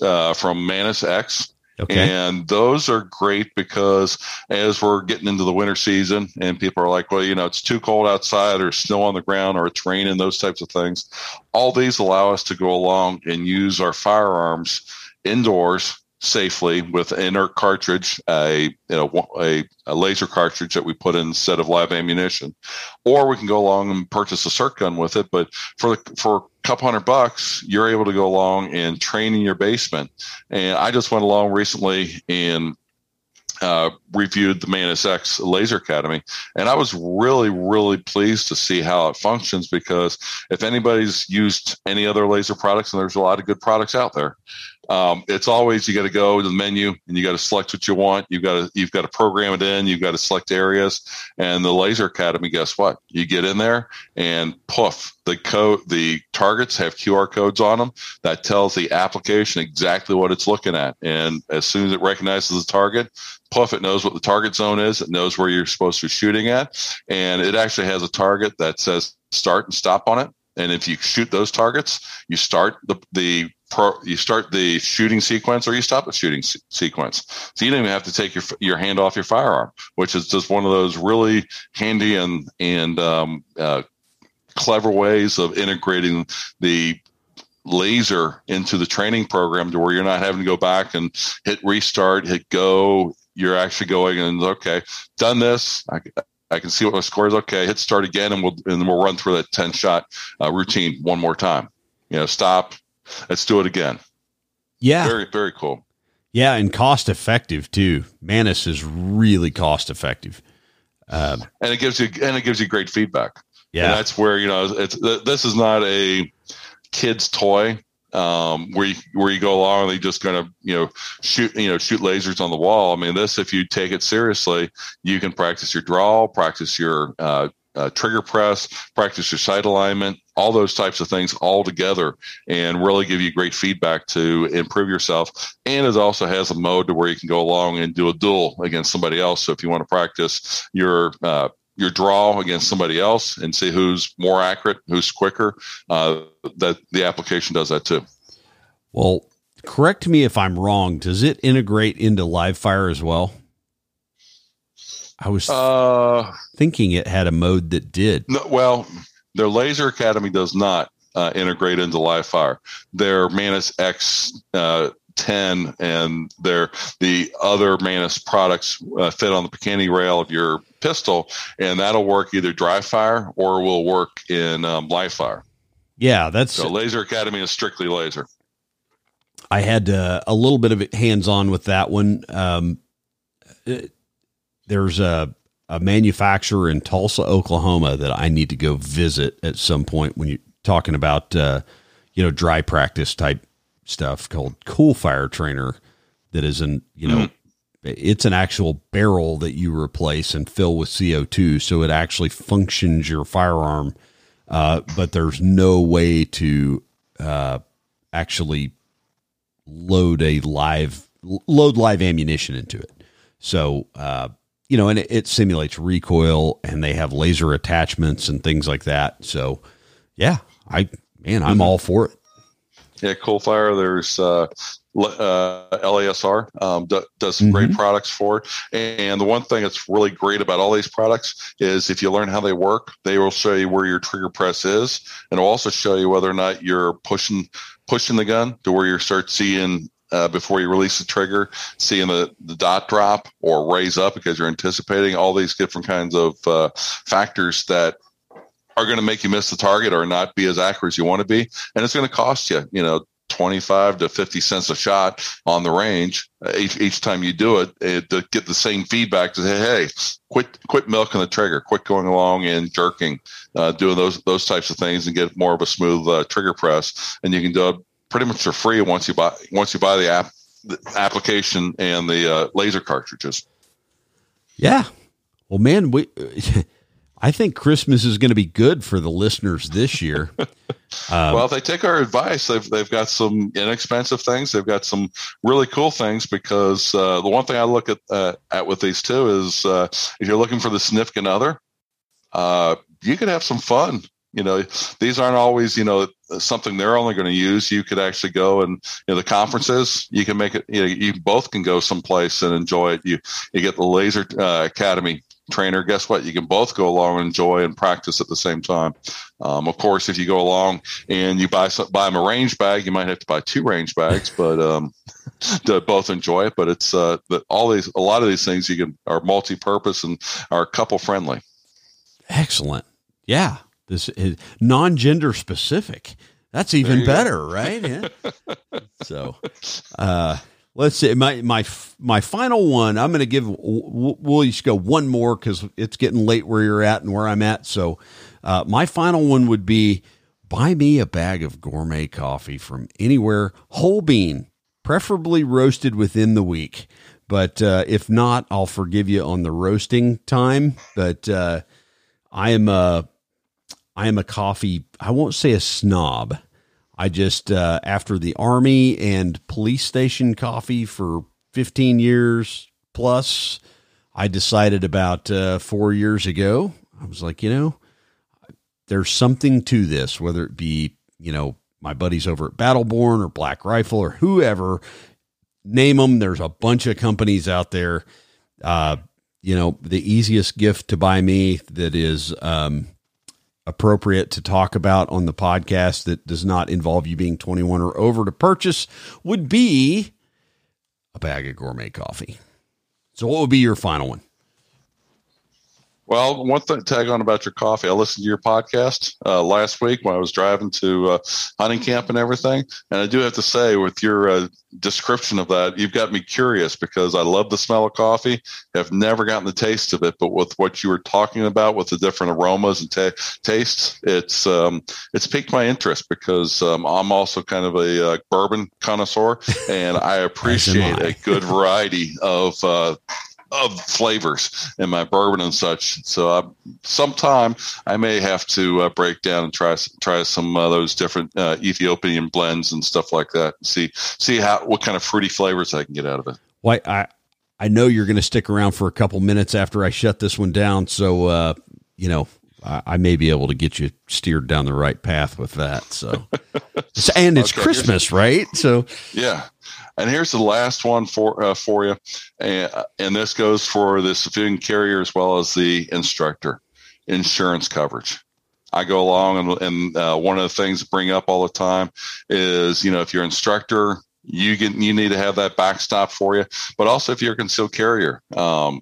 uh, from Mantis X. Okay. And those are great because as we're getting into the winter season and people are like, well, you know, it's too cold outside or snow on the ground or it's raining, those types of things. All these allow us to go along and use our firearms indoors safely with inert cartridge, a, you know, a, a laser cartridge that we put in instead of live ammunition, or we can go along and purchase a circ gun with it. But for for a couple hundred bucks, you're able to go along and train in your basement. And I just went along recently and uh, reviewed the Mantis X Laser Academy, and I was really, really pleased to see how it functions because if anybody's used any other laser products, and there's a lot of good products out there, Um, it's always, you got to go to the menu and you got to select what you want. You've got to, you've got to program it in, you've got to select areas, and the Laser Academy, guess what? You get in there and poof, the code, the targets have Q R codes on them that tells the application exactly what it's looking at. And as soon as it recognizes the target, poof, it knows what the target zone is. It knows where you're supposed to be shooting at. And it actually has a target that says start and stop on it. And if you shoot those targets, you start the, the, Pro, you start the shooting sequence or you stop the shooting se- sequence. So you don't even have to take your your hand off your firearm, which is just one of those really handy and, and um, uh, clever ways of integrating the laser into the training program to where you're not having to go back and hit restart, hit go. You're actually going and, okay, done this. I, I can see what my score is. Okay, hit start again, and we'll, and we'll run through that ten-shot uh, routine one more time. You know, stop. Let's do it again. Yeah. Very, very cool. Yeah. And cost effective too. Mantis is really cost effective. Um, and it gives you, and it gives you great feedback. Yeah. And that's where, you know, it's, this is not a kid's toy, um, where you, where you go along and they're just going to, you know, shoot, you know, shoot lasers on the wall. I mean, this, if you take it seriously, you can practice your draw, practice your, uh, Uh, trigger press, practice your sight alignment, all those types of things all together, and really give you great feedback to improve yourself. And it also has a mode to where you can go along and do a duel against somebody else. So if you want to practice your uh, your draw against somebody else and see who's more accurate, who's quicker, uh, that the application does that too. Well, correct me if I'm wrong. Does it integrate into live fire as well? I was uh, thinking it had a mode that did. No, well, their Laser Academy does not uh, integrate into live fire. Their Mantis X uh, ten and their the other Mantis products uh, fit on the Picanny rail of your pistol, and that'll work either dry fire or will work in um, live fire. Yeah, that's so. Laser Academy is strictly laser. I had uh, a little bit of hands on with that one. Um, it, There's a, a manufacturer in Tulsa, Oklahoma that I need to go visit at some point when you're talking about, uh, you know, dry practice type stuff called Cool Fire Trainer. That is an, you know, mm-hmm. it's an actual barrel that you replace and fill with C O two. So it actually functions your firearm. Uh, but there's no way to, uh, actually load a live load live ammunition into it. So, uh, you know, and it, it simulates recoil, and they have laser attachments and things like that. So, yeah, I man, I'm all for it. Yeah, Coalfire. There's uh, uh, L A S R um, d- does some mm-hmm. great products for it. And the one thing that's really great about all these products is if you learn how they work, they will show you where your trigger press is, and it'll also show you whether or not you're pushing pushing the gun to where you start seeing uh, before you release the trigger, seeing the, the dot drop or raise up because you're anticipating all these different kinds of uh, factors that are going to make you miss the target or not be as accurate as you want to be. And it's going to cost you, you know, twenty-five to fifty cents a shot on the range each, each time you do it, it to get the same feedback to say, hey, quit, quit milking the trigger, quit going along and jerking, uh, doing those, those types of things and get more of a smooth uh, trigger press. And you can do it pretty much for free once you buy, once you buy the app, the application and the uh, laser cartridges. Yeah. Well, man, we, I think Christmas is going to be good for the listeners this year. Um, well, if they take our advice, they've they've got some inexpensive things. They've got some really cool things because uh, the one thing I look at uh, at with these two is uh, if you're looking for the significant other, uh, you could have some fun. You know, these aren't always, you know, something they're only going to use. You could actually go and, you know, the conferences, you can make it, you know, you both can go someplace and enjoy it. You, you get the Laser uh, Academy trainer. Guess what? You can both go along and enjoy and practice at the same time. Um, of course, if you go along and you buy some, buy them a range bag, you might have to buy two range bags, but um, to both enjoy it. But it's uh, that all these, a lot of these things you can are multi-purpose and are couple friendly. Excellent. Yeah. This is non-gender specific. That's even better, go. Right? Yeah. So, uh, let's see. My my my final one. I'm going to give. We'll just go one more because it's getting late where you're at and where I'm at. So, uh, my final one would be: buy me a bag of gourmet coffee from anywhere, whole bean, preferably roasted within the week. But uh, if not, I'll forgive you on the roasting time. But uh, I am a I am a coffee, I won't say a snob. I just, uh, after the Army and police station coffee for fifteen years plus, I decided about uh, four years ago, I was like, you know, there's something to this, whether it be, you know, my buddies over at Battleborn or Black Rifle or whoever, name them. There's a bunch of companies out there. Uh, you know, the easiest gift to buy me that is, um, appropriate to talk about on the podcast that does not involve you being twenty-one or over to purchase would be a bag of gourmet coffee. So what would be your final one? Well, one thing tag on about your coffee. I listened to your podcast uh, last week when I was driving to uh, hunting camp and everything. And I do have to say with your uh, description of that, you've got me curious because I love the smell of coffee. I've never gotten the taste of it, but with what you were talking about with the different aromas and ta- tastes, it's um, it's piqued my interest because um, I'm also kind of a uh, bourbon connoisseur and I appreciate a good variety of uh of flavors in my bourbon and such. So I, sometime I may have to uh, break down and try, try some of uh, those different uh, Ethiopian blends and stuff like that. And see, see how, what kind of fruity flavors I can get out of it. Well, I, I know you're going to stick around for a couple minutes after I shut this one down. So, uh, you know, I, I may be able to get you steered down the right path with that. So, and it's okay, Christmas, right? So yeah. And here's the last one for uh, for you, and, and this goes for the civilian carrier as well as the instructor. Insurance coverage. I go along, and, and uh, one of the things I bring up all the time is, you know, if you're an instructor, you get you need to have that backstop for you, but also if you're a concealed carrier. Um,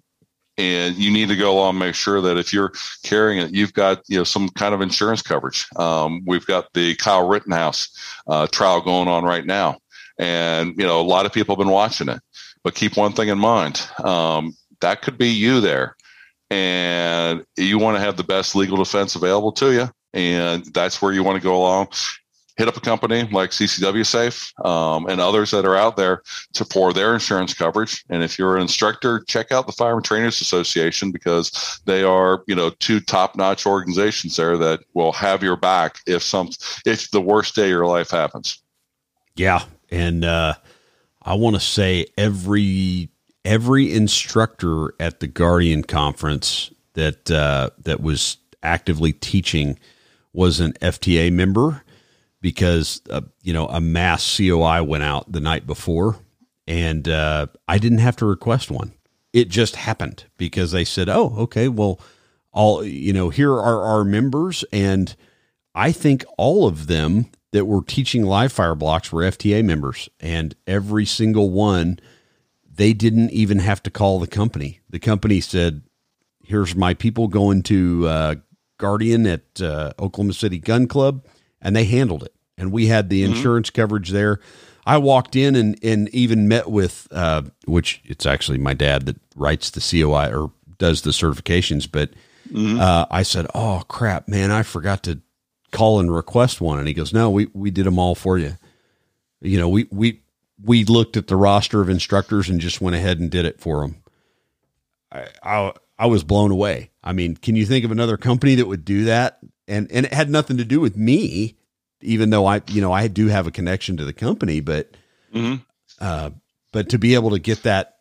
And you need to go along and make sure that if you're carrying it, you've got, you know, some kind of insurance coverage. Um, we've got the Kyle Rittenhouse uh, trial going on right now. And, you know, a lot of people have been watching it. But keep one thing in mind. Um, that could be you there. And you want to have the best legal defense available to you. And that's where you want to go along. Hit up a company like C C W Safe um, and others that are out there to for their insurance coverage. And if you're an instructor, check out the Firearms Trainers Association because they are, you know, two top-notch organizations there that will have your back if some if the worst day of your life happens. Yeah, and uh, I want to say every every instructor at the Guardian Conference that uh, that was actively teaching was an F T A member, because uh, you know, a mass C O I went out the night before, and uh, I didn't have to request one. It just happened because they said, "Oh, okay, well, all you know, here are our members," and I think all of them that were teaching live fire blocks were F T A members, and every single one, they didn't even have to call the company. The company said, here's my people going to uh, Guardian at uh, Oklahoma City Gun Club, and they handled it. And we had the mm-hmm. insurance coverage there. I walked in and, and even met with, uh, which it's actually my dad that writes the C O I or does the certifications, but mm-hmm. uh, I said, oh, crap, man, I forgot to call and request one. And he goes, no, we, we did them all for you. You know, we, we, we looked at the roster of instructors and just went ahead and did it for them. I, I, I was blown away. I mean, can you think of another company that would do that? And, and it had nothing to do with me, even though I, you know, I do have a connection to the company, but, mm-hmm. uh, but to be able to get that,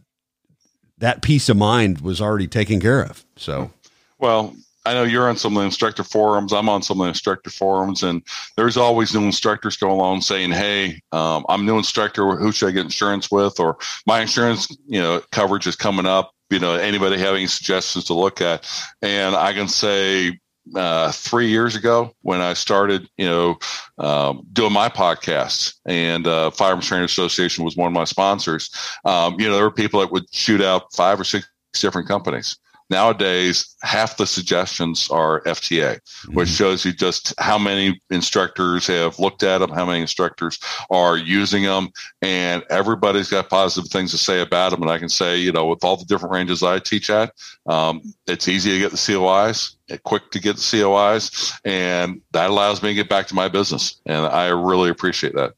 that peace of mind was already taken care of. So, well, I know you're on some of the instructor forums. I'm on some of the instructor forums, and there's always new instructors going along saying, hey, um, I'm a new instructor. Who should I get insurance with? Or my insurance, you know, coverage is coming up. You know, anybody have any suggestions to look at? And I can say uh, three years ago when I started, you know, um, doing my podcast, and uh, Firearms Trainers Association was one of my sponsors. Um, you know, there were people that would shoot out five or six different companies. Nowadays, half the suggestions are F T A, which mm-hmm. shows you just how many instructors have looked at them, how many instructors are using them, and everybody's got positive things to say about them. And I can say, you know, with all the different ranges I teach at, um, it's easy to get the C O Is, quick to get the C O Is, and that allows me to get back to my business. And I really appreciate that.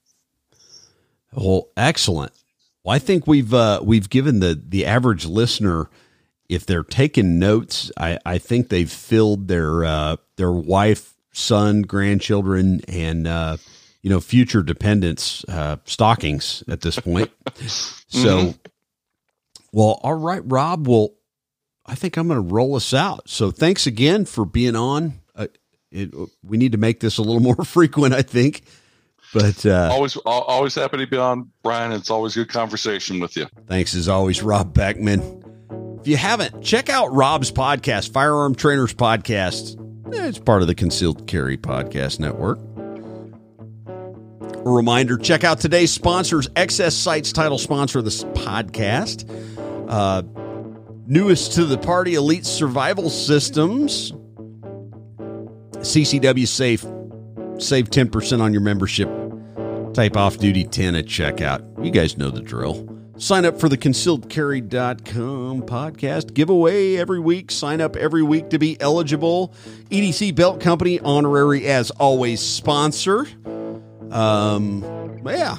Well, excellent. Well, I think we've uh, we've given the the average listener, if they're taking notes, I, I think they've filled their, uh, their wife, son, grandchildren, and, uh, you know, future dependents, uh, stockings at this point. So, mm-hmm. well, all right, Rob, well, I think I'm going to roll us out. So thanks again for being on. Uh, it, we need to make this a little more frequent, I think, but, uh, always, always happy to be on, Brian. It's always good conversation with you. Thanks as always, Rob Beckman. If you haven't, check out Rob's podcast, Firearm Trainers Podcast. It's part of the Concealed Carry Podcast Network. A reminder, check out today's sponsors, X S Sights, title sponsor of this podcast. Uh, newest to the party, Elite Survival Systems. C C W Safe. Save ten percent on your membership. Type Off Duty ten at checkout. You guys know the drill. Sign up for the Concealed Carry dot com podcast giveaway every week. Sign up every week to be eligible. E D C Belt Company, honorary as always sponsor. Um, yeah,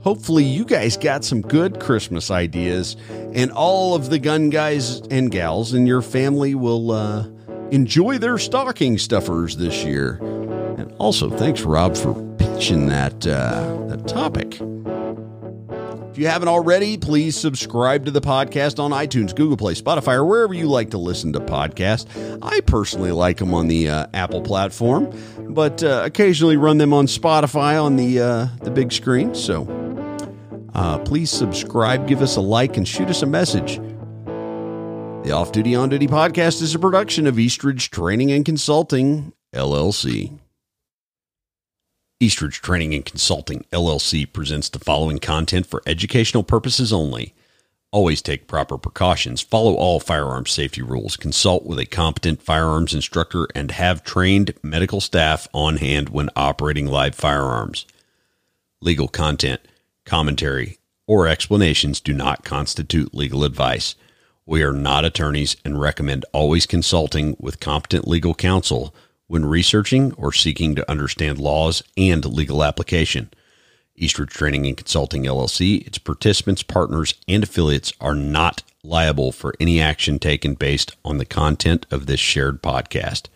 hopefully you guys got some good Christmas ideas, and all of the gun guys and gals in your family will uh, enjoy their stocking stuffers this year. And also, thanks, Rob, for pitching that uh, that topic. If you haven't already, please subscribe to the podcast on iTunes, Google Play, Spotify, or wherever you like to listen to podcasts. I personally like them on the uh, Apple platform, but uh, occasionally run them on Spotify on the uh, the big screen. So uh, please subscribe, give us a like, and shoot us a message. The Off Duty On Duty podcast is a production of Eastridge Training and Consulting, L L C. Eastridge Training and Consulting, L L C, presents the following content for educational purposes only. Always take proper precautions, follow all firearms safety rules, consult with a competent firearms instructor, and have trained medical staff on hand when operating live firearms. Legal content, commentary, or explanations do not constitute legal advice. We are not attorneys and recommend always consulting with competent legal counsel when researching or seeking to understand laws and legal application. Eastridge Training and Consulting, L L C, its participants, partners, and affiliates are not liable for any action taken based on the content of this shared podcast.